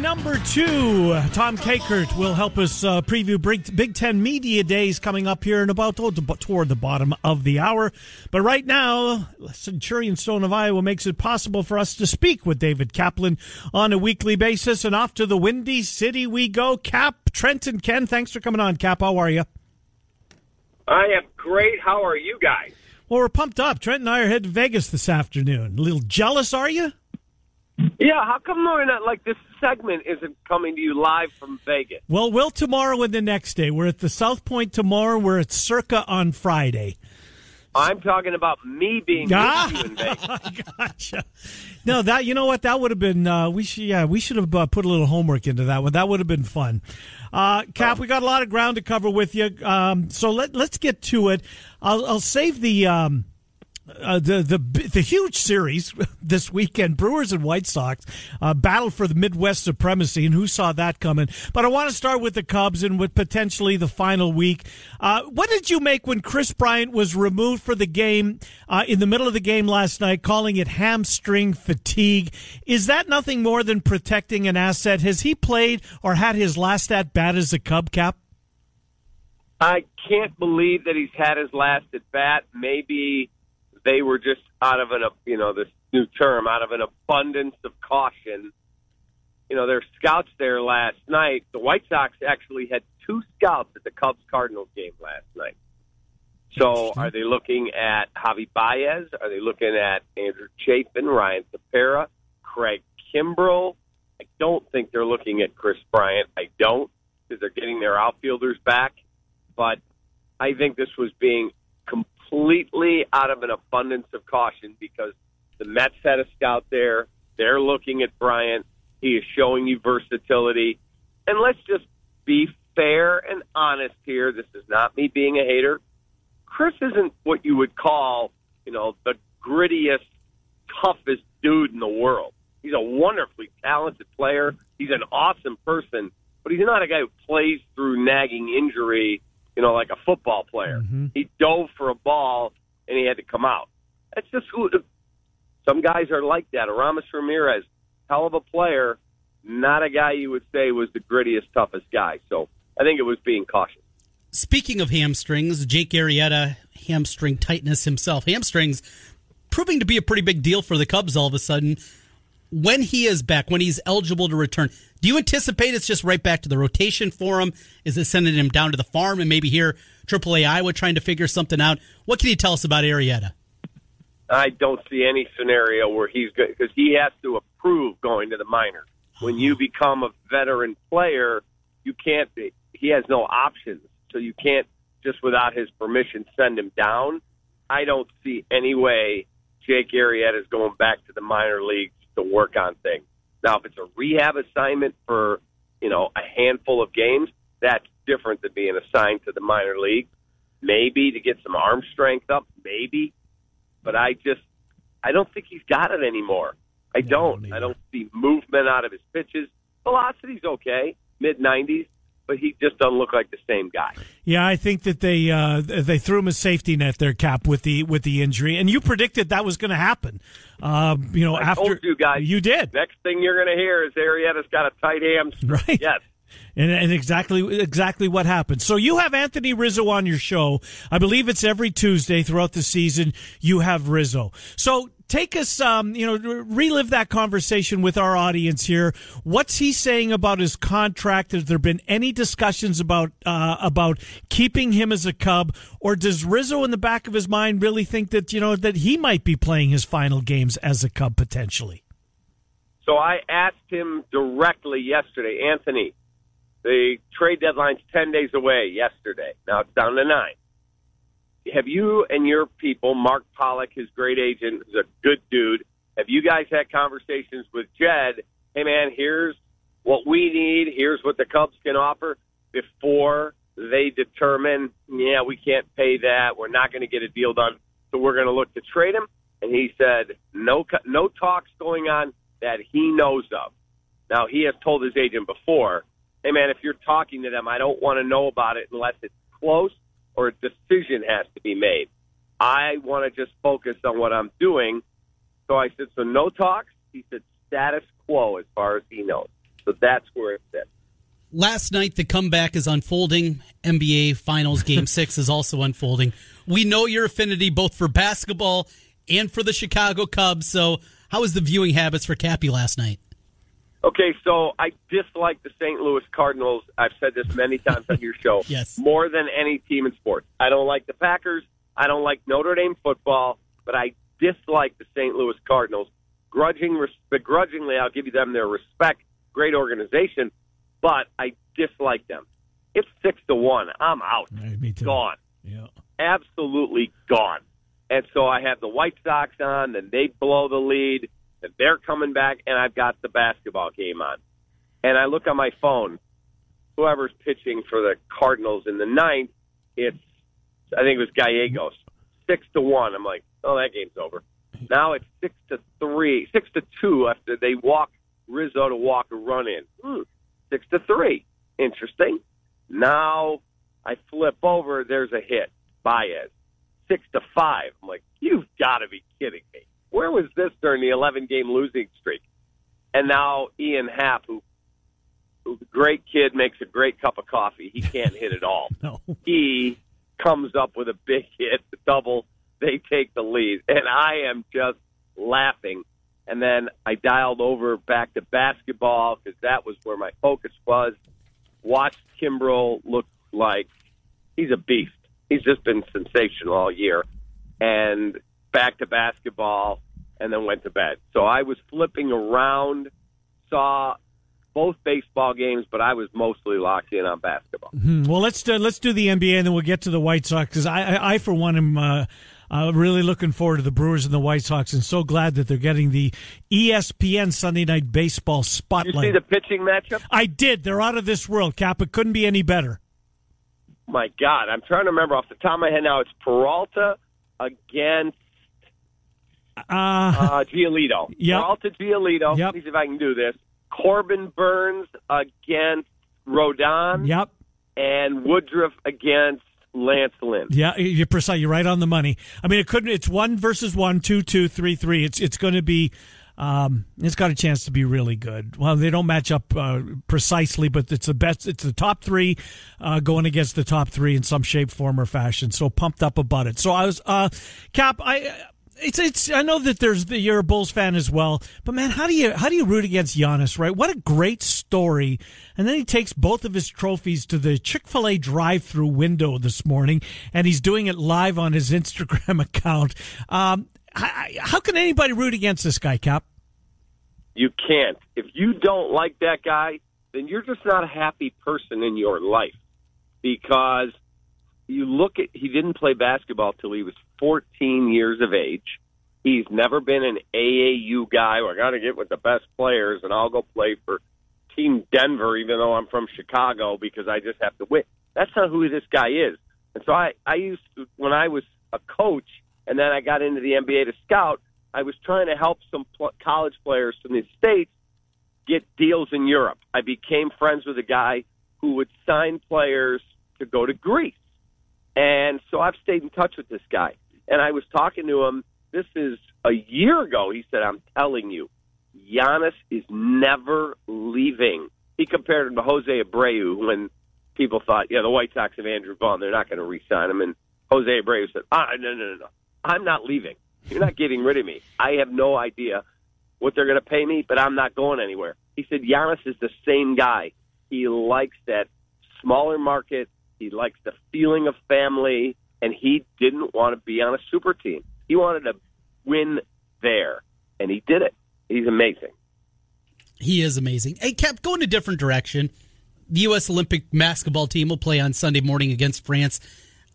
Number two, Tom Kakert will help us preview Big Ten Media Days coming up here in about toward the bottom of the hour. But right now, Centurion Stone of Iowa makes it possible for us to speak with David Kaplan on a weekly basis. And off to the Windy City we go. Cap, Trent, and Ken, thanks for coming on. Cap, how are you? I am great. How are you guys? Well, we're pumped up. Trent and I are headed to Vegas this afternoon. A little jealous, are you? Yeah, how come we're not, like, this segment isn't coming to you live from Vegas? Well, we'll tomorrow and the next day. We're at the South Point tomorrow. We're at Circa on Friday. I'm talking about me being with you in Vegas. Gotcha. No, that, you know what? That would have been, we should have put a little homework into that one. That would have been fun. Cap, we got a lot of ground to cover with you. So let's get to it. I'll save the huge series this weekend, Brewers and White Sox, battle for the Midwest supremacy, and who saw that coming? But I want to start with the Cubs and with potentially the final week. What did you make when Kris Bryant was removed for the game in the middle of the game last night, calling it hamstring fatigue? Is that nothing more than protecting an asset? Has he played or had his last at-bat as a Cub, Cap? I can't believe that he's had his last at-bat. Maybe they were just out of an abundance of caution. You know, there were scouts there last night. The White Sox actually had two scouts at the Cubs-Cardinals game last night. So are they looking at Javi Baez? Are they looking at Andrew Chafin, Ryan Tepera, Craig Kimbrel? I don't think they're looking at Kris Bryant. I don't, because they're getting their outfielders back. But I think this was being completely out of an abundance of caution, because the Mets had a scout there. They're looking at Bryant. He is showing you versatility. And let's just be fair and honest here. This is not me being a hater. Kris isn't what you would call, the grittiest, toughest dude in the world. He's a wonderfully talented player. He's an awesome person, but he's not a guy who plays through nagging injury like a football player. Mm-hmm. He dove for a ball, and he had to come out. That's just who – some guys are like that. Aramis Ramirez, hell of a player, not a guy you would say was the grittiest, toughest guy. So I think it was being cautious. Speaking of hamstrings, Jake Arrieta, hamstring tightness himself. Hamstrings proving to be a pretty big deal for the Cubs all of a sudden. When he is back, when he's eligible to return, do you anticipate it's just right back to the rotation for him? Is it sending him down to the farm and maybe here AAA Iowa trying to figure something out? What can you tell us about Arrieta? I don't see any scenario where he's good, because he has to approve going to the minors. When you become a veteran player, you can't be. He has no options, so you can't just without his permission send him down. I don't see any way Jake Arrieta is going back to the minor leagues to work on things. Now, if it's a rehab assignment for, a handful of games, that's different than being assigned to the minor league. Maybe to get some arm strength up, maybe. But I don't think he's got it anymore. I don't see movement out of his pitches. Velocity's okay, mid-90s, but he just doesn't look like the same guy. Yeah, I think that they threw him a safety net there, Cap, with the injury, and you predicted that was going to happen. I told you guys, you did. Next thing you're going to hear is Arrieta's got a tight hamstring. Right. Yes. And exactly what happened. So you have Anthony Rizzo on your show. I believe it's every Tuesday throughout the season. You have Rizzo. So take us, relive that conversation with our audience here. What's he saying about his contract? Has there been any discussions about keeping him as a Cub, or does Rizzo in the back of his mind really think that that he might be playing his final games as a Cub potentially? So I asked him directly yesterday, Anthony, The trade deadline's 10 days away yesterday. Now it's down to 9. Have you and your people, Mark Pollock, his great agent, who's a good dude, have you guys had conversations with Jed? Hey, man, here's what we need. Here's what the Cubs can offer before they determine, yeah, we can't pay that. We're not going to get a deal done, so we're going to look to trade him. And he said no talks going on that he knows of. Now, he has told his agent before, hey, man, if you're talking to them, I don't want to know about it unless it's close or a decision has to be made. I want to just focus on what I'm doing. So I said, so no talks. He said status quo as far as he knows. So that's where it sits. Last night, the comeback is unfolding. NBA Finals Game 6 is also unfolding. We know your affinity both for basketball and for the Chicago Cubs. So how was the viewing habits for Cappy last night? Okay, so I dislike the St. Louis Cardinals. I've said this many times on your show. Yes. More than any team in sports. I don't like the Packers. I don't like Notre Dame football, but I dislike the St. Louis Cardinals. Begrudgingly, I'll give them their respect. Great organization, but I dislike them. It's 6-1. I'm out. Right, me too. Gone. Yeah. Absolutely gone. And so I have the White Sox on, and they blow the lead. They're coming back, and I've got the basketball game on. And I look on my phone. Whoever's pitching for the Cardinals in the ninth, I think it was Gallegos, 6-1. I'm like, oh, that game's over. Now it's 6-2 after they walk Rizzo to walk a run in. 6-3. Interesting. Now I flip over. There's a hit. Baez, 6-5. I'm like, you've got to be kidding me. Where was this during the 11-game losing streak? And now Ian Happ, who's a great kid, makes a great cup of coffee. He can't hit at all. No. He comes up with a big hit, the double. They take the lead. And I am just laughing. And then I dialed over back to basketball because that was where my focus was. Watched Kimbrel look like he's a beast. He's just been sensational all year. And back to basketball, and then went to bed. So I was flipping around, saw both baseball games, but I was mostly locked in on basketball. Mm-hmm. Well, let's do the NBA, and then we'll get to the White Sox, because I for one, am really looking forward to the Brewers and the White Sox, and so glad that they're getting the ESPN Sunday Night Baseball spotlight. Did you see the pitching matchup? I did. They're out of this world, Cap. It couldn't be any better. My God. I'm trying to remember off the top of my head now. It's Peralta against Giolito. Yep. Peralta Giolito. Yep. Let me see if I can do this. Corbin Burns against Rodon. Yep. And Woodruff against Lance Lynn. Yeah, you're precise. You're right on the money. I mean, it's 1 versus 1, 2, 2, 3, 3. It's going to be. It's got a chance to be really good. Well, they don't match up precisely, but it's the best. It's the top three going against the top three in some shape, form, or fashion. So pumped up about it. So I was Cap. I know that you're a Bulls fan as well, but man, how do you root against Giannis, right? What a great story! And then he takes both of his trophies to the Chick-fil-A drive-through window this morning, and he's doing it live on his Instagram account. How can anybody root against this guy, Cap? You can't. If you don't like that guy, then you're just not a happy person in your life, because you look at, he didn't play basketball till he was 14 years of age. He's never been an AAU guy. I got to get with the best players, and I'll go play for Team Denver, even though I'm from Chicago, because I just have to win. That's not who this guy is. And so I used to, when I was a coach, and then I got into the NBA to scout, I was trying to help some college players from the States get deals in Europe. I became friends with a guy who would sign players to go to Greece. And so I've stayed in touch with this guy. And I was talking to him. This is a year ago. He said, I'm telling you, Giannis is never leaving. He compared him to Jose Abreu when people thought, yeah, the White Sox have Andrew Vaughn. They're not going to re-sign him. And Jose Abreu said, no. I'm not leaving. You're not getting rid of me. I have no idea what they're going to pay me, but I'm not going anywhere. He said, Giannis is the same guy. He likes that smaller market. He likes the feeling of family, and he didn't want to be on a super team. He wanted to win there, and he did it. He's amazing. He is amazing. Hey, Cap, going a different direction. The U.S. Olympic basketball team will play on Sunday morning against France.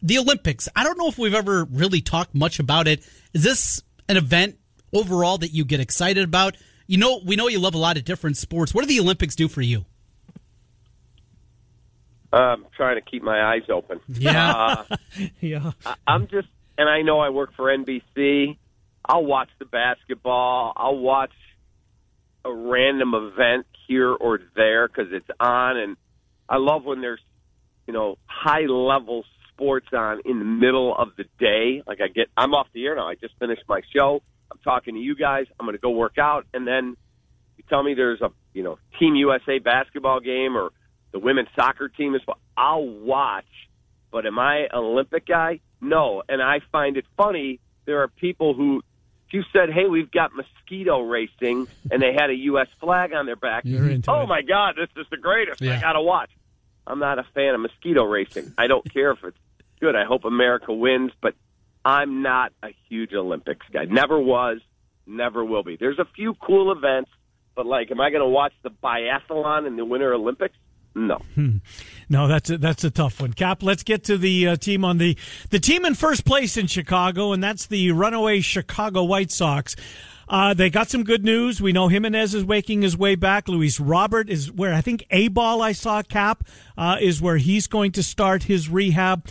The Olympics, I don't know if we've ever really talked much about it. Is this an event overall that you get excited about? You know, we know you love a lot of different sports. What do the Olympics do for you? I'm trying to keep my eyes open. Yeah. Yeah. And I know I work for NBC. I'll watch the basketball. I'll watch a random event here or there because it's on. And I love when there's, you know, high-level sports on in the middle of the day. Like I'm off the air now. I just finished my show. I'm talking to you guys. I'm going to go work out. And then you tell me there's a, you know, Team USA basketball game or the women's soccer team is. I'll watch. But am I an Olympic guy? No. And I find it funny. There are people who, if you said, hey, we've got mosquito racing, and they had a U.S. flag on their back, my God, this is the greatest. Yeah. I got to watch. I'm not a fan of mosquito racing. I don't care if it's good. I hope America wins, but I'm not a huge Olympics guy. Never was, never will be. There's a few cool events, but, like, am I going to watch the biathlon in the Winter Olympics? No. No, that's a tough one. Cap, let's get to the team on the team in first place in Chicago, and that's the runaway Chicago White Sox. They got some good news. We know Jimenez is waking his way back. Luis Robert is where I think A-ball I saw, Cap, is where he's going to start his rehab,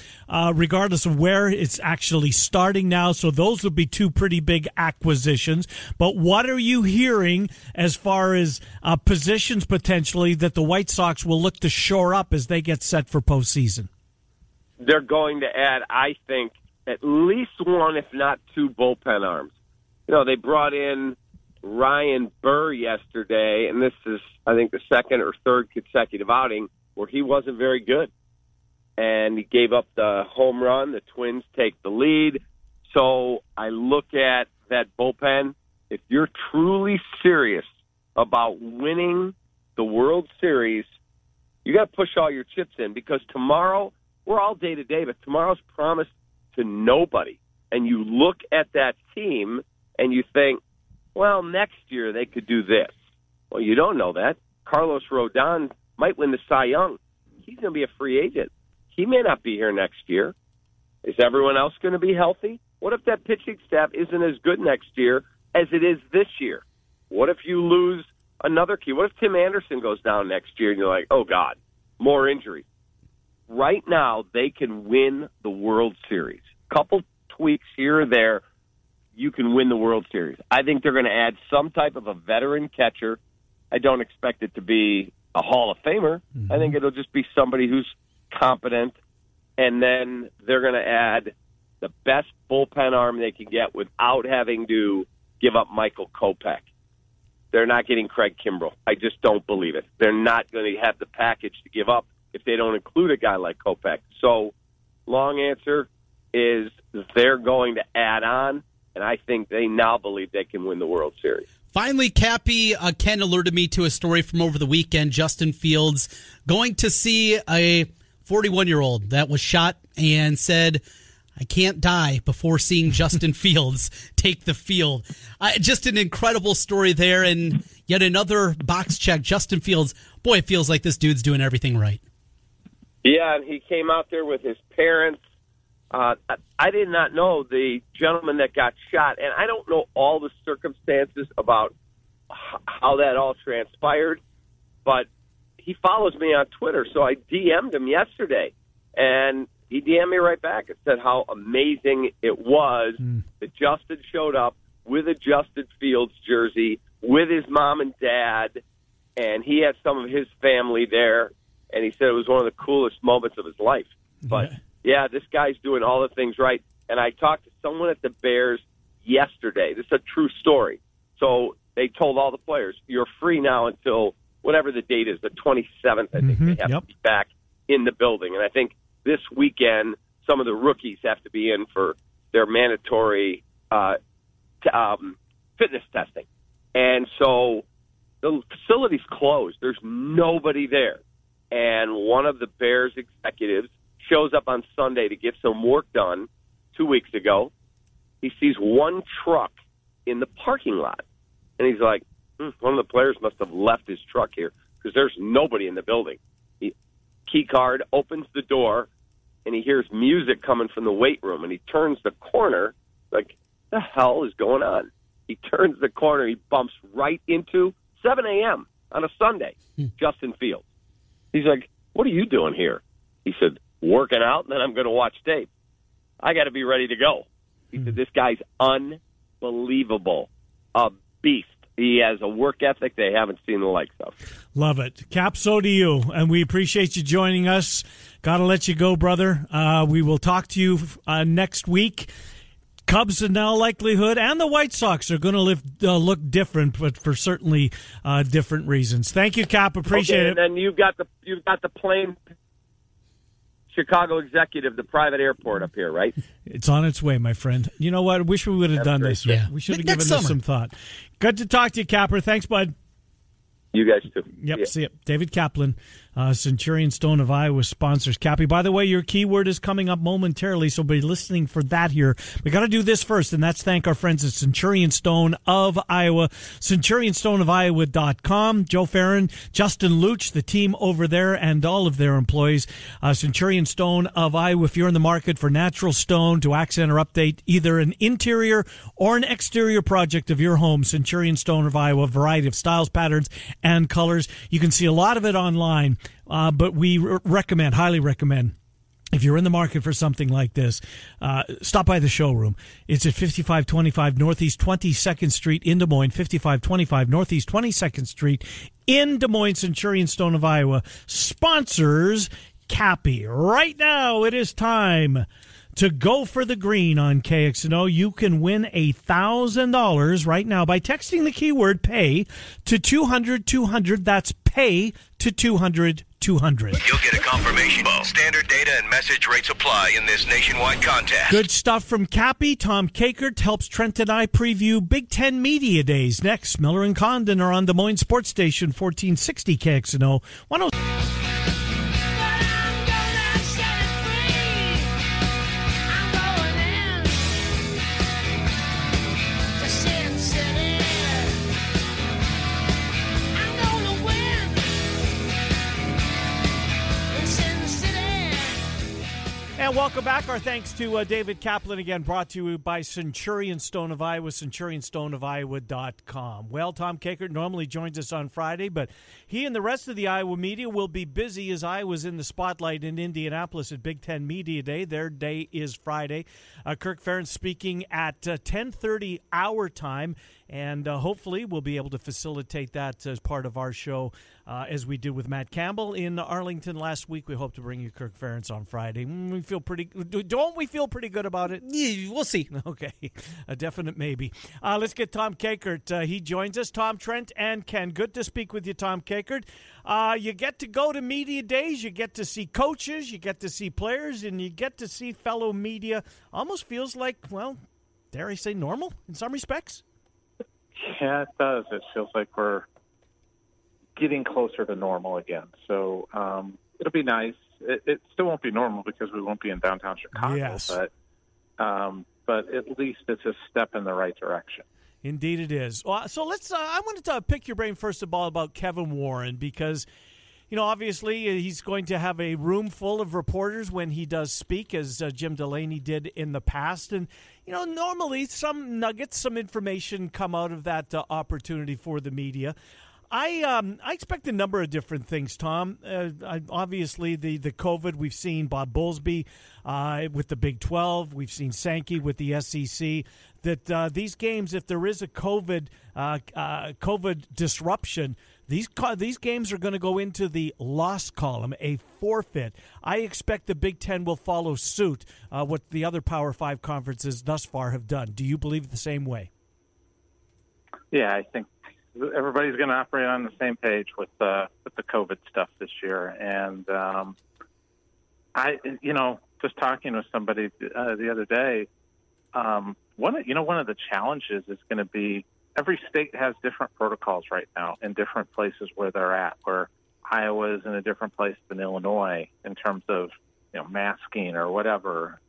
regardless of where it's actually starting now. So those would be two pretty big acquisitions. But what are you hearing as far as positions potentially that the White Sox will look to shore up as they get set for postseason? They're going to add, I think, at least one, if not two, bullpen arms. You know, they brought in Ryan Burr yesterday, and this is, I think, the second or third consecutive outing where he wasn't very good. And he gave up the home run. The Twins take the lead. So I look at that bullpen. If you're truly serious about winning the World Series, you got to push all your chips in because tomorrow, we're all day to day, but tomorrow's promised to nobody. And you look at that team and you think, well, next year they could do this. Well, you don't know that. Carlos Rodon might win the Cy Young. He's going to be a free agent. He may not be here next year. Is everyone else going to be healthy? What if that pitching staff isn't as good next year as it is this year? What if you lose another key? What if Tim Anderson goes down next year and you're like, oh, God, more injuries? Right now, they can win the World Series. Couple tweaks here or there. You can win the World Series. I think they're going to add some type of a veteran catcher. I don't expect it to be a Hall of Famer. Mm-hmm. I think it'll just be somebody who's competent. And then they're going to add the best bullpen arm they can get without having to give up Michael Kopech. They're not getting Craig Kimbrel. I just don't believe it. They're not going to have the package to give up if they don't include a guy like Kopech. So long answer is they're going to add on. And I think they now believe they can win the World Series. Finally, Cappy, Ken alerted me to a story from over the weekend. Justin Fields going to see a 41-year-old that was shot and said, I can't die before seeing Justin Fields take the field. Just an incredible story there. And yet another box check. Justin Fields, boy, it feels like this dude's doing everything right. Yeah, and he came out there with his parents. I did not know the gentleman that got shot, and I don't know all the circumstances about how that all transpired, but he follows me on Twitter, so I DM'd him yesterday, and he DM'd me right back and said how amazing it was that Justin showed up with a Justin Fields jersey with his mom and dad, and he had some of his family there, and he said it was one of the coolest moments of his life. But yeah, this guy's doing all the things right. And I talked to someone at the Bears yesterday. This is a true story. So they told all the players, you're free now until whatever the date is, the 27th. I think they have to be back in the building. And I think this weekend, some of the rookies have to be in for their mandatory fitness testing. And so the facility's closed. There's nobody there. And one of the Bears executives shows up on Sunday to get some work done 2 weeks ago. He sees one truck in the parking lot. And he's like, one of the players must have left his truck here because there's nobody in the building. key card, opens the door, and he hears music coming from the weight room, and he turns the corner, like, the hell is going on? He turns the corner, he bumps right into 7 a.m. on a Sunday, Justin Fields. He's like, what are you doing here? He said, working out, and then I'm going to watch tape. I got to be ready to go. He said, this guy's unbelievable, a beast. He has a work ethic they haven't seen the likes of. Love it. Cap, so do you, and we appreciate you joining us. Got to let you go, brother. We will talk to you next week. Cubs in all likelihood, and the White Sox are going to look different, but for certainly different reasons. Thank you, Cap. Appreciate it. And then you've got the plane. Chicago executive, the private airport up here, right? It's on its way, my friend. You know what? I wish we would have done this. Yeah. We should have given this some thought. Good to talk to you, Capper. Thanks, bud. You guys too. Yep, see you. David Kaplan, Centurion Stone of Iowa, sponsors Cappy. By the way, your keyword is coming up momentarily, so be listening for that here. We got to do this first, and that's thank our friends at Centurion Stone of Iowa, CenturionStoneOfIowa.com. Joe Farron, Justin Luch, the team over there, and all of their employees. Centurion Stone of Iowa, if you're in the market for natural stone to accent or update either an interior or an exterior project of your home, Centurion Stone of Iowa, variety of styles, patterns, and colors. You can see a lot of it online, but we highly recommend, if you're in the market for something like this, stop by the showroom. It's at 5525 Northeast 22nd Street in Des Moines, 5525 Northeast 22nd Street in Des Moines. Centurion Stone of Iowa sponsors Cappy. Right now, it is time to go for the green on KXNO. You can win $1,000 right now by texting the keyword PAY to 200-200. That's PAY to 200-200. You'll get a confirmation. Standard data and message rates apply in this nationwide contest. Good stuff from Cappy. Tom Kakert helps Trent and I preview Big Ten Media Days. Next, Miller and Condon are on Des Moines Sports Station, 1460 KXNO. 106. And welcome back. Our thanks to David Kaplan again, brought to you by Centurion Stone of Iowa, CenturionStoneOfIowa.com. Well, Tom Kakert normally joins us on Friday, but he and the rest of the Iowa media will be busy as Iowa's in the spotlight in Indianapolis at Big Ten Media Day. Their day is Friday. Kirk Ferentz speaking at 10:30 our time. And hopefully we'll be able to facilitate that as part of our show, as we did with Matt Campbell in Arlington last week. We hope to bring you Kirk Ferentz on Friday. We feel pretty good about it? Yeah, we'll see. Okay, a definite maybe. Let's get Tom Kakert. He joins us. Tom, Trent, and Ken. Good to speak with you, Tom Kakert. You get to go to media days. You get to see coaches. You get to see players, and you get to see fellow media. Almost feels like, well, dare I say, normal in some respects. Yeah, it does. It feels like we're getting closer to normal again. So it'll be nice. It still won't be normal because we won't be in downtown Chicago. Yes. But at least it's a step in the right direction. Indeed it is. So let's. I wanted to pick your brain, first of all, about Kevin Warren, because obviously he's going to have a room full of reporters when he does speak, as Jim Delaney did in the past. And, normally some nuggets, some information come out of that opportunity for the media. I expect a number of different things, Tom. Obviously, the COVID, we've seen Bob Bowlesby with the Big 12. We've seen Sankey with the SEC. That these games, if there is a COVID disruption, these games are going to go into the loss column, a forfeit. I expect the Big Ten will follow suit, what the other Power 5 conferences thus far have done. Do you believe the same way? Yeah, I think everybody's going to operate on the same page with the COVID stuff this year. And I just talking with somebody the other day, one of the challenges is going to be every state has different protocols right now in different places where they're at, where Iowa is in a different place than Illinois in terms of, masking or whatever,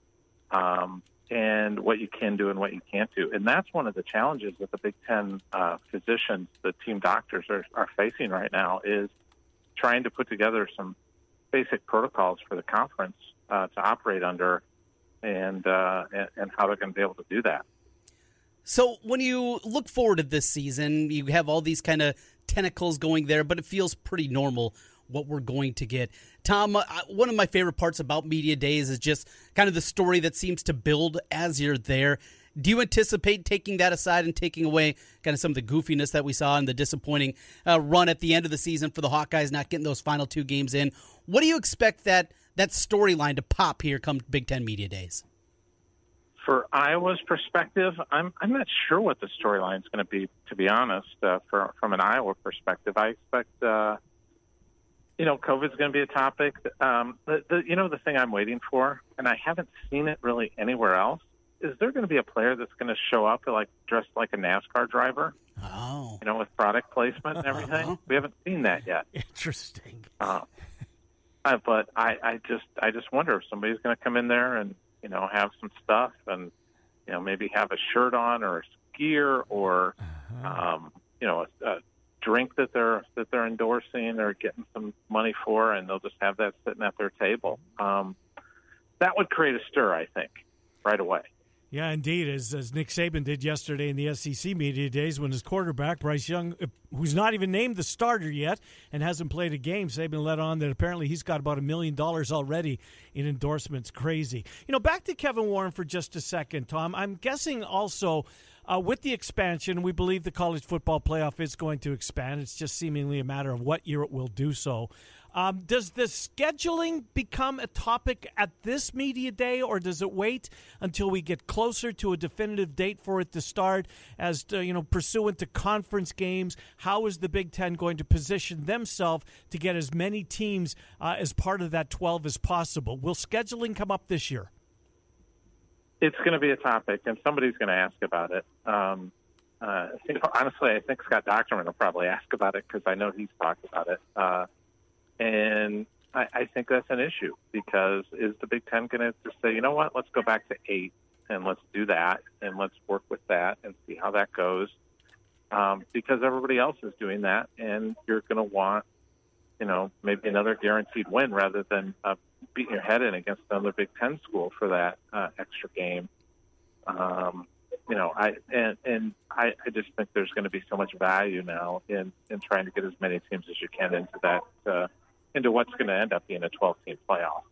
and what you can do and what you can't do. And that's one of the challenges that the Big Ten physicians, the team doctors are facing right now, is trying to put together some basic protocols for the conference to operate under, and how they're going to be able to do that. So when you look forward to this season, you have all these kind of tentacles going there, but it feels pretty normal what we're going to get. Tom, one of my favorite parts about media days is just kind of the story that seems to build as you're there. Do you anticipate taking that aside and taking away kind of some of the goofiness that we saw and the disappointing run at the end of the season for the Hawkeyes not getting those final two games in? What do you expect that storyline to pop here come Big Ten Media Days? For Iowa's perspective, I'm not sure what the storyline is going to be honest, from an Iowa perspective. I expect, COVID's going to be a topic. The thing I'm waiting for, and I haven't seen it really anywhere else, is there going to be a player that's going to show up dressed like a NASCAR driver? Oh. With product placement and everything? Uh-huh. We haven't seen that yet. Interesting. But I just wonder if somebody's going to come in there and, have some stuff and, maybe have a shirt on or a gear or, a drink that they're endorsing or getting some money for, and they'll just have that sitting at their table. That would create a stir, I think, right away. Yeah, indeed, as Nick Saban did yesterday in the SEC Media Days when his quarterback, Bryce Young, who's not even named the starter yet and hasn't played a game, Saban let on that apparently he's got about $1 million already in endorsements. Crazy. Back to Kevin Warren for just a second, Tom. I'm guessing also with the expansion, we believe the college football playoff is going to expand. It's just seemingly a matter of what year it will do so. Does the scheduling become a topic at this media day, or does it wait until we get closer to a definitive date for it to start as to, pursuant to conference games? How is the Big Ten going to position themselves to get as many teams as part of that 12 as possible? Will scheduling come up this year? It's going to be a topic, and somebody's going to ask about it. Honestly, I think Scott Docterman will probably ask about it because I know he's talked about it. And I think that's an issue because is the Big Ten going to just say, you know what, let's go back to 8 and let's do that and let's work with that and see how that goes, because everybody else is doing that, and you're going to want, maybe another guaranteed win rather than beating your head in against another Big Ten school for that extra game. I just think there's going to be so much value now in trying to get as many teams as you can into that. Into what's going to end up being a 12-team playoff.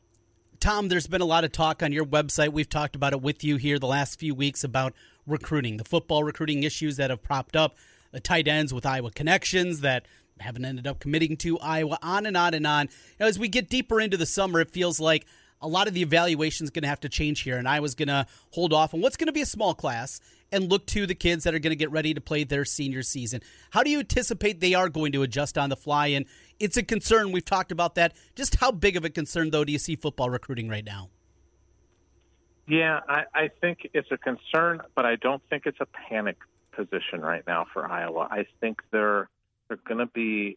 Tom, there's been a lot of talk on your website. We've talked about it with you here the last few weeks about recruiting, the football recruiting issues that have propped up, the tight ends with Iowa connections that haven't ended up committing to Iowa, on and on and on. Now, as we get deeper into the summer, it feels like a lot of the evaluation is going to have to change here, and Iowa's going to hold off on what's going to be a small class and look to the kids that are going to get ready to play their senior season. How do you anticipate they are going to adjust on the fly? And it's a concern. We've talked about that. Just how big of a concern, though, do you see football recruiting right now? Yeah, I think it's a concern, but I don't think it's a panic position right now for Iowa. I think they're going to be,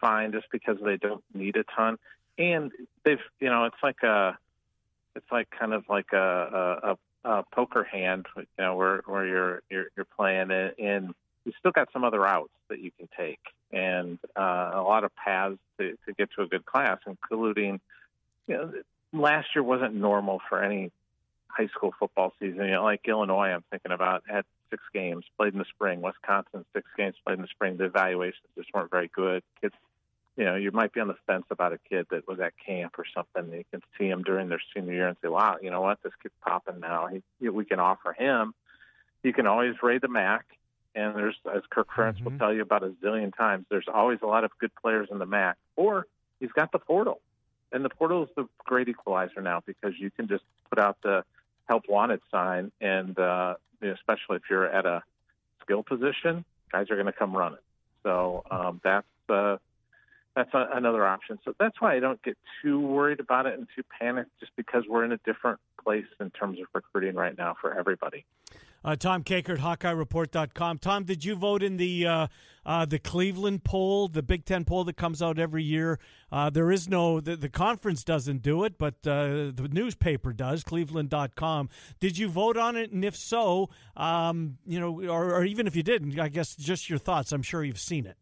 fine just because they don't need a ton. And they've, it's like a poker hand, where you're playing it, and you still got some other routes that you can take, and a lot of paths to get to a good class, including, last year wasn't normal for any high school football season. Like Illinois, I'm thinking about had 6 games played in the spring. Wisconsin, 6 games played in the spring. The evaluations just weren't very good. Kids, you might be on the fence about a kid that was at camp or something. You can see him during their senior year and say, wow, you know what? This kid's popping now. We can offer him. You can always raid the MAC. And there's, as Kirk Ferentz will tell you about a zillion times, there's always a lot of good players in the MAC. Or he's got the portal. And the portal is the great equalizer now because you can just put out the help wanted sign. And especially if you're at a skill position, guys are going to come running. So that's another option. So that's why I don't get too worried about it and too panicked, just because we're in a different place in terms of recruiting right now for everybody. Tom Kakert, HawkeyeReport.com. Tom, did you vote in the Cleveland poll, the Big Ten poll that comes out every year? There is no – the conference doesn't do it, but the newspaper does, Cleveland.com. Did you vote on it? And if so, or even if you didn't, I guess just your thoughts. I'm sure you've seen it.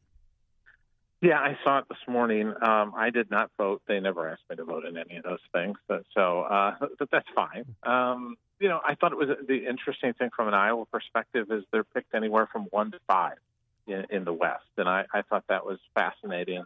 Yeah, I saw it this morning. I did not vote. They never asked me to vote in any of those things. So that's fine. I thought it was the interesting thing from an Iowa perspective is they're picked anywhere from 1 to 5 in the West. And I thought that was fascinating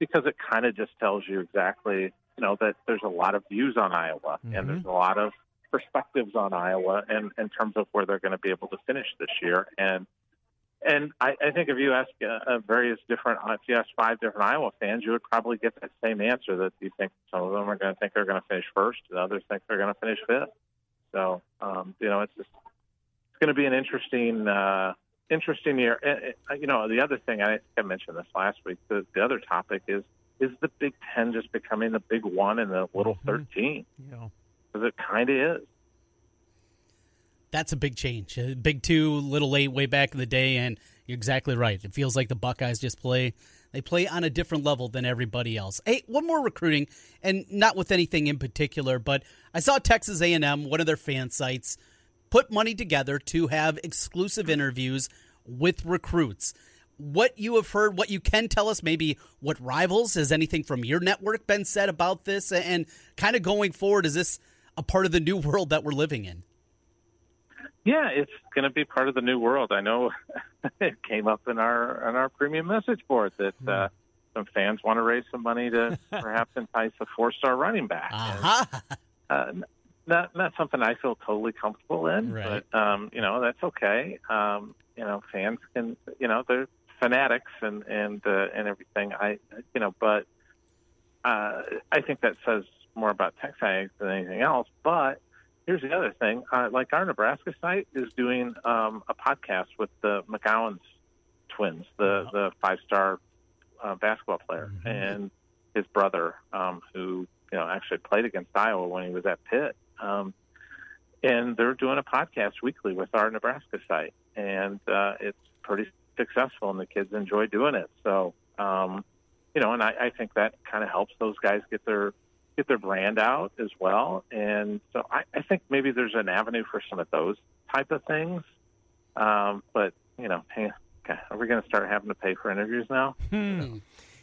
because it kind of just tells you exactly, that there's a lot of views on Iowa and there's a lot of perspectives on Iowa and in terms of where they're going to be able to finish this year. And I think if you ask if you ask 5 different Iowa fans, you would probably get that same answer that you think some of them are going to think they're going to finish first, and others think they're going to finish 5th. So, it's going to be an interesting year. And, the other thing, I think I mentioned this last week, the other topic is the Big Ten just becoming the Big One and the Little 13? Yeah. Because it kind of is. That's a big change. Big 2, Little 8 way back in the day, and you're exactly right. It feels like the Buckeyes just play on a different level than everybody else. Hey, one more recruiting, and not with anything in particular, but I saw Texas A&M, one of their fan sites, put money together to have exclusive interviews with recruits. What you have heard, what you can tell us, maybe what rivals, has anything from your network been said about this? And kind of going forward, is this a part of the new world that we're living in? Yeah, it's going to be part of the new world. I know it came up in our premium message board that some fans want to raise some money to perhaps entice a 4-star running back. Uh-huh. Not something I feel totally comfortable in, right. But that's okay. Fans can, they're fanatics and everything. But I think that says more about Texas than anything else, but. Here's the other thing. Our Nebraska site is doing a podcast with the McGowan's twins, the 5-star basketball player, and his brother, who actually played against Iowa when he was at Pitt. And they're doing a podcast weekly with our Nebraska site, and it's pretty successful, and the kids enjoy doing it. So, and I think that kind of helps those guys get their brand out as well. And so I think maybe there's an avenue for some of those type of things. Are we going to start having to pay for interviews now?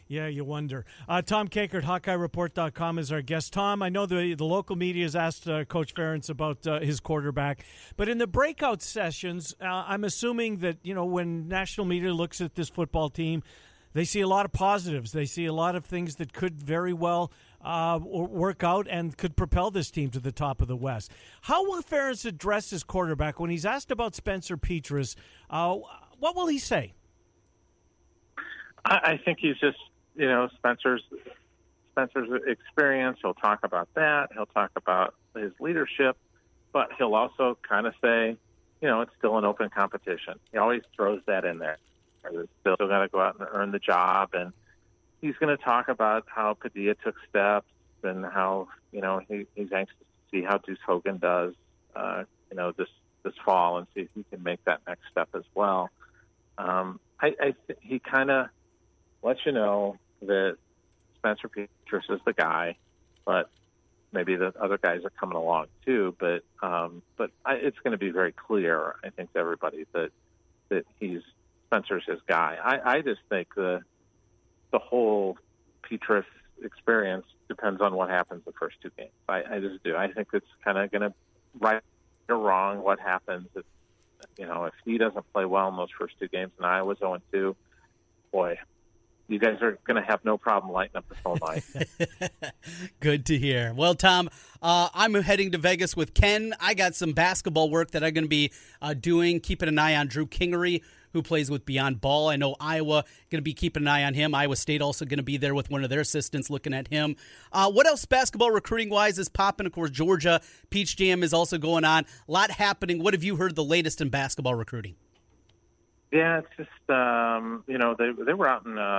Yeah, you wonder. Tom Kakert, HawkeyeReport.com is our guest. Tom, I know the local media has asked Coach Ferentz about his quarterback, but in the breakout sessions, I'm assuming that, when national media looks at this football team, they see a lot of positives. They see a lot of things that could very well work out and could propel this team to the top of the West. How will Ferentz address his quarterback when he's asked about Spencer Petras? What will he say? I think he's just, Spencer's experience. He'll talk about that. He'll talk about his leadership, but he'll also kind of say, it's still an open competition. He always throws that in there. They're still got to go out and earn the job, and he's going to talk about how Padilla took steps and how, he's anxious to see how Deuce Hogan does, this fall and see if he can make that next step as well. He kind of lets you know that Spencer Petras is the guy, but maybe the other guys are coming along too. But it's going to be very clear, I think, to everybody that Spencer's his guy. I just think the whole Petras experience depends on what happens the first 2 games. I just do. I think it's kind of going to right or wrong what happens. If he doesn't play well in those first 2 games and Iowa's 0-2, boy, you guys are going to have no problem lighting up the phone line. Good to hear. Well, Tom, I'm heading to Vegas with Ken. I got some basketball work that I'm going to be doing, keeping an eye on Drew Kingery, who plays with Beyond Ball. I know Iowa going to be keeping an eye on him. Iowa State also going to be there with one of their assistants looking at him. What else basketball recruiting-wise is popping? Of course, Georgia Peach Jam is also going on. A lot happening. What have you heard the latest in basketball recruiting? Yeah, it's just, they were out in, I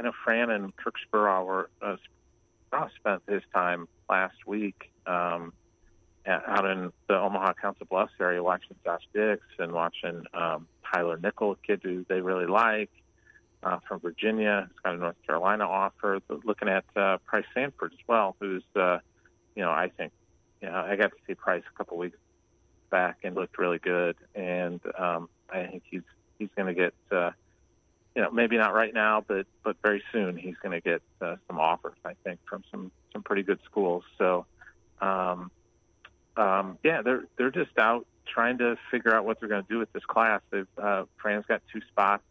know Fran and Kirk Spurrow spent his time last week out in the Omaha Council Bluffs area watching Josh Dix and watching Tyler Nickel, a kid who they really like from Virginia. He's got a North Carolina offer. Looking at Price Sanford as well, who's, I think, I got to see Price a couple weeks back and looked really good. And I think he's going to get you know, maybe not right now, but very soon he's going to get some offers, I think, from some pretty good schools. So, yeah, they're just out trying to figure out what they're going to do with this class. They've Fran's got two spots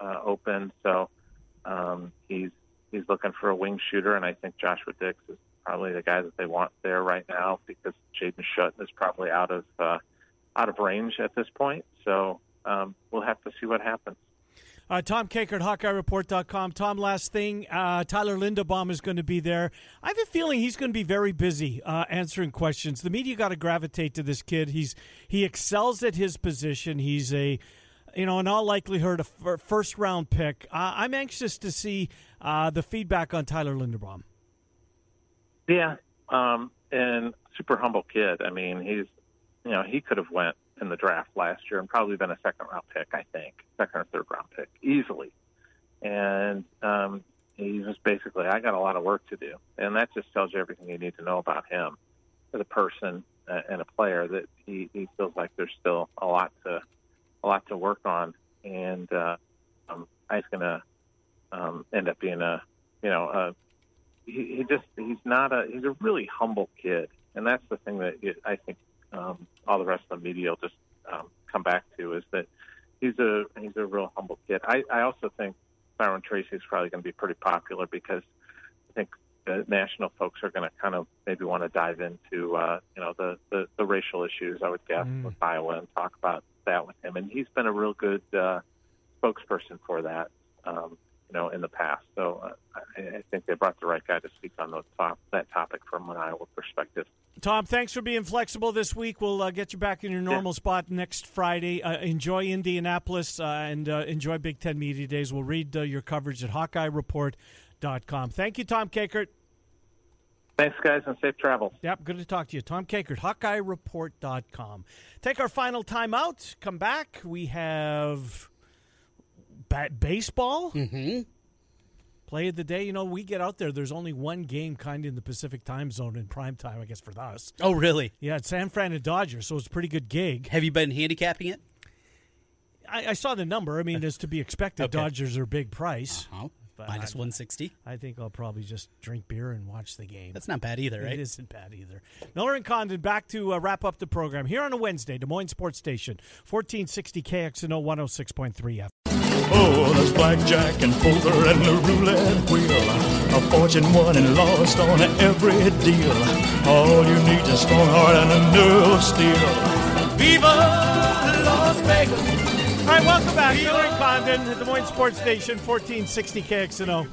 open, so he's looking for a wing shooter, and I think Joshua Dix is probably the guy that they want there right now because Jaden Shutt is probably out of range at this point. So we'll have to see what happens. Tom Kakert, HawkeyeReport.com. Tom, last thing, Tyler Lindebaum is going to be there. I have a feeling he's going to be very busy answering questions. The media got to gravitate to this kid. He excels at his position. He's a, you know, in all likelihood, a first-round pick. I'm anxious to see the feedback on Tyler Lindebaum. Yeah, and super humble kid. I mean, he's, you know, he could have went in the draft last year and probably been a second-round pick, I think, second or third-round pick, easily. And he was basically, I got a lot of work to do. And that just tells you everything you need to know about him as a person and a player, that he feels like there's still a lot to work on. And I was going to end up being a, you know, he's a really humble kid. And that's the thing that I think all the rest of the media will just come back to, is that he's a real humble kid. I also think Byron Tracy is probably going to be pretty popular because I think the national folks are going to kind of maybe want to dive into you know, the racial issues, I would guess, with Iowa, and talk about that with him. And he's been a real good spokesperson for that, you know, in the past. So I think they brought the right guy to speak on that topic from an Iowa perspective. Tom, thanks for being flexible this week. We'll get you back in your normal spot next Friday. Enjoy Indianapolis and enjoy Big Ten Media Days. We'll read your coverage at HawkeyeReport.com. Thank you, Tom Kakert. Thanks, guys, and safe travels. Yep, good to talk to you. Tom Kakert, HawkeyeReport.com. Take our final time out. Come back. We have baseball. Mm-hmm. Play of the day. You know, we get out there. There's only one game kind of in the Pacific time zone in prime time, I guess, for us. Oh, really? Yeah, it's San Fran and Dodgers, so it's a pretty good gig. Have you been handicapping it? I saw the number. I mean, as to be expected, okay. Dodgers are big price. Uh-huh. Minus 160. I think I'll probably just drink beer and watch the game. That's not bad either, right? It isn't bad either. Miller and Condon back to wrap up the program here on a Wednesday. Des Moines Sports Station, 1460 KXNO 106.3 FM. Oh, there's blackjack and poker and the roulette wheel. A fortune won and lost on every deal. All you need is a strong heart and a nerve of steel. Viva Las Vegas. All right, welcome back. Miller and Condon at Des Moines Sports Station, 1460 KXNO. You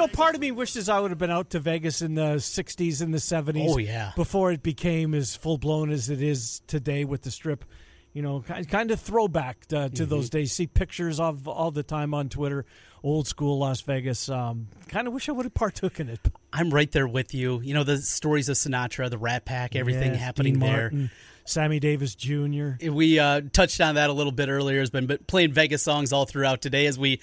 know, part of me wishes I would have been out to Vegas in the 60s and the 70s. Oh, yeah. Before it became as full-blown as it is today with the Strip. You know, kind of throwback to those days. See pictures of all the time on Twitter. Old school Las Vegas. Kind of wish I would have partook in it. I'm right there with you. You know, the stories of Sinatra, the Rat Pack, everything happening Dean Martin, there. Sammy Davis Jr. We touched on that a little bit earlier. Has been playing Vegas songs all throughout today as we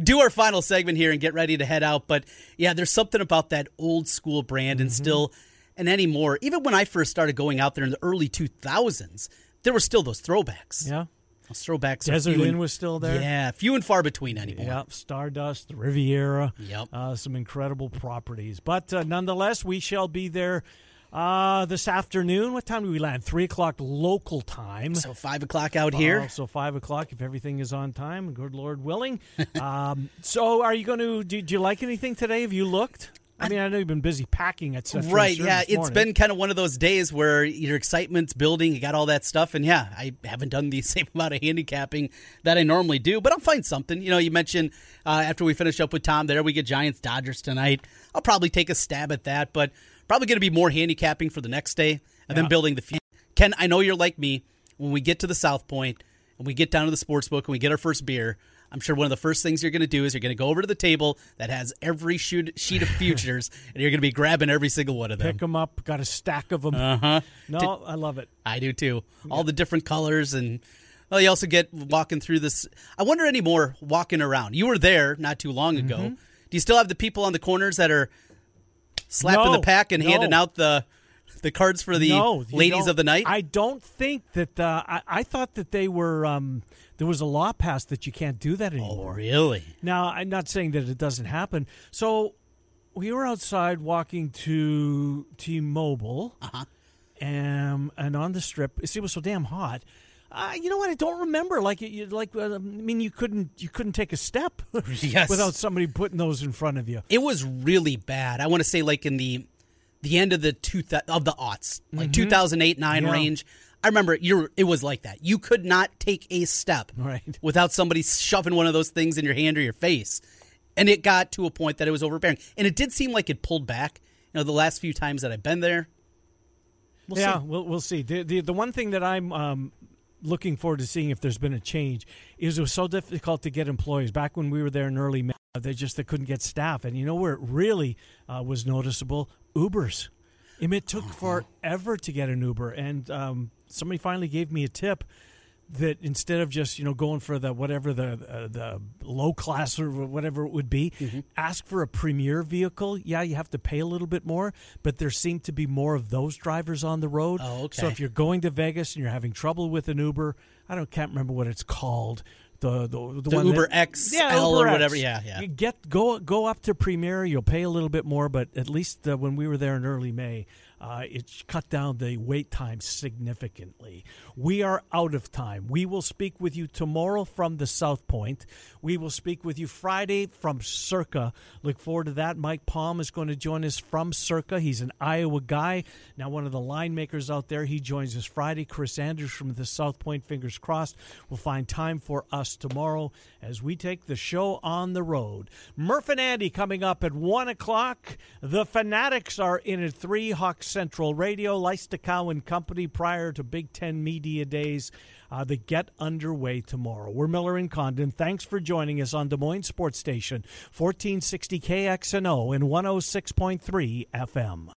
do our final segment here and get ready to head out. But, yeah, there's something about that old school brand and still, and anymore. Even when I first started going out there in the early 2000s, there were still those throwbacks. Yeah. Those throwbacks. Desert Inn was still there. Yeah, few and far between anymore. Yep, Stardust, the Riviera. Yep. Some incredible properties. But nonetheless, we shall be there this afternoon. What time do we land? 3 o'clock local time. So 5 o'clock out here. So 5 o'clock if everything is on time, good Lord willing. So are you going to do you like anything today? Have you looked? I mean, I know you've been busy packing at Centurion. Right, yeah. It's been kind of one of those days where your excitement's building, you got all that stuff, and yeah, I haven't done the same amount of handicapping that I normally do, but I'll find something. You know, you mentioned after we finish up with Tom there, we get Giants-Dodgers tonight. I'll probably take a stab at that, but probably going to be more handicapping for the next day and then building the future. Ken, I know you're like me. When we get to the South Point and we get down to the sports book and we get our first beer, I'm sure one of the first things you're going to do is you're going to go over to the table that has every sheet of futures, and you're going to be grabbing every single one of them. Pick them up. Got a stack of them. Uh-huh. No, I love it. I do, too. Yeah. All the different colors. And well, you also get walking through this. I wonder anymore walking around. You were there not too long ago. Do you still have the people on the corners that are slapping the pack and handing out the – the cards for the ladies of the night? I don't think that I thought that they were there was a law passed that you can't do that anymore. Oh, really? Now, I'm not saying that it doesn't happen. So we were outside walking to T-Mobile, and on the Strip. It was so damn hot. You know what? I don't remember. I mean, you couldn't take a step without somebody putting those in front of you. It was really bad. I want to say, like in the end of the aughts, like 2008-09 range. I remember it was like that. You could not take a step without somebody shoving one of those things in your hand or your face, and it got to a point that it was overbearing. And it did seem like it pulled back. You know, the last few times that I've been there, we'll see. The one thing that I'm looking forward to seeing if there's been a change is it was so difficult to get employees. Back when we were there in early May, they couldn't get staff. And you know where it really was noticeable? Ubers. I mean, it took forever to get an Uber. And somebody finally gave me a tip that instead of just going for the whatever the low class or whatever it would be, ask for a premier vehicle. Yeah, you have to pay a little bit more, but there seem to be more of those drivers on the road. Oh, okay. So if you're going to Vegas and you're having trouble with an Uber, can't remember what it's called. The one Uber XL or whatever. Yeah. Go up to Premier. You'll pay a little bit more, but at least when we were there in early May, it cut down the wait time significantly. We are out of time. We will speak with you tomorrow from the South Point. We will speak with you Friday from Circa. Look forward to that. Mike Palm is going to join us from Circa. He's an Iowa guy, now one of the line makers out there. He joins us Friday. Chris Andrews from the South Point, fingers crossed, will find time for us tomorrow as we take the show on the road. Murph and Andy coming up at 1 o'clock. The Fanatics are in at 3. Hawks Central Radio, Leistekow and Company prior to Big Ten Media Days that get underway tomorrow. We're Miller and Condon. Thanks for joining us on Des Moines Sports Station, 1460 KXNO and 106.3 FM.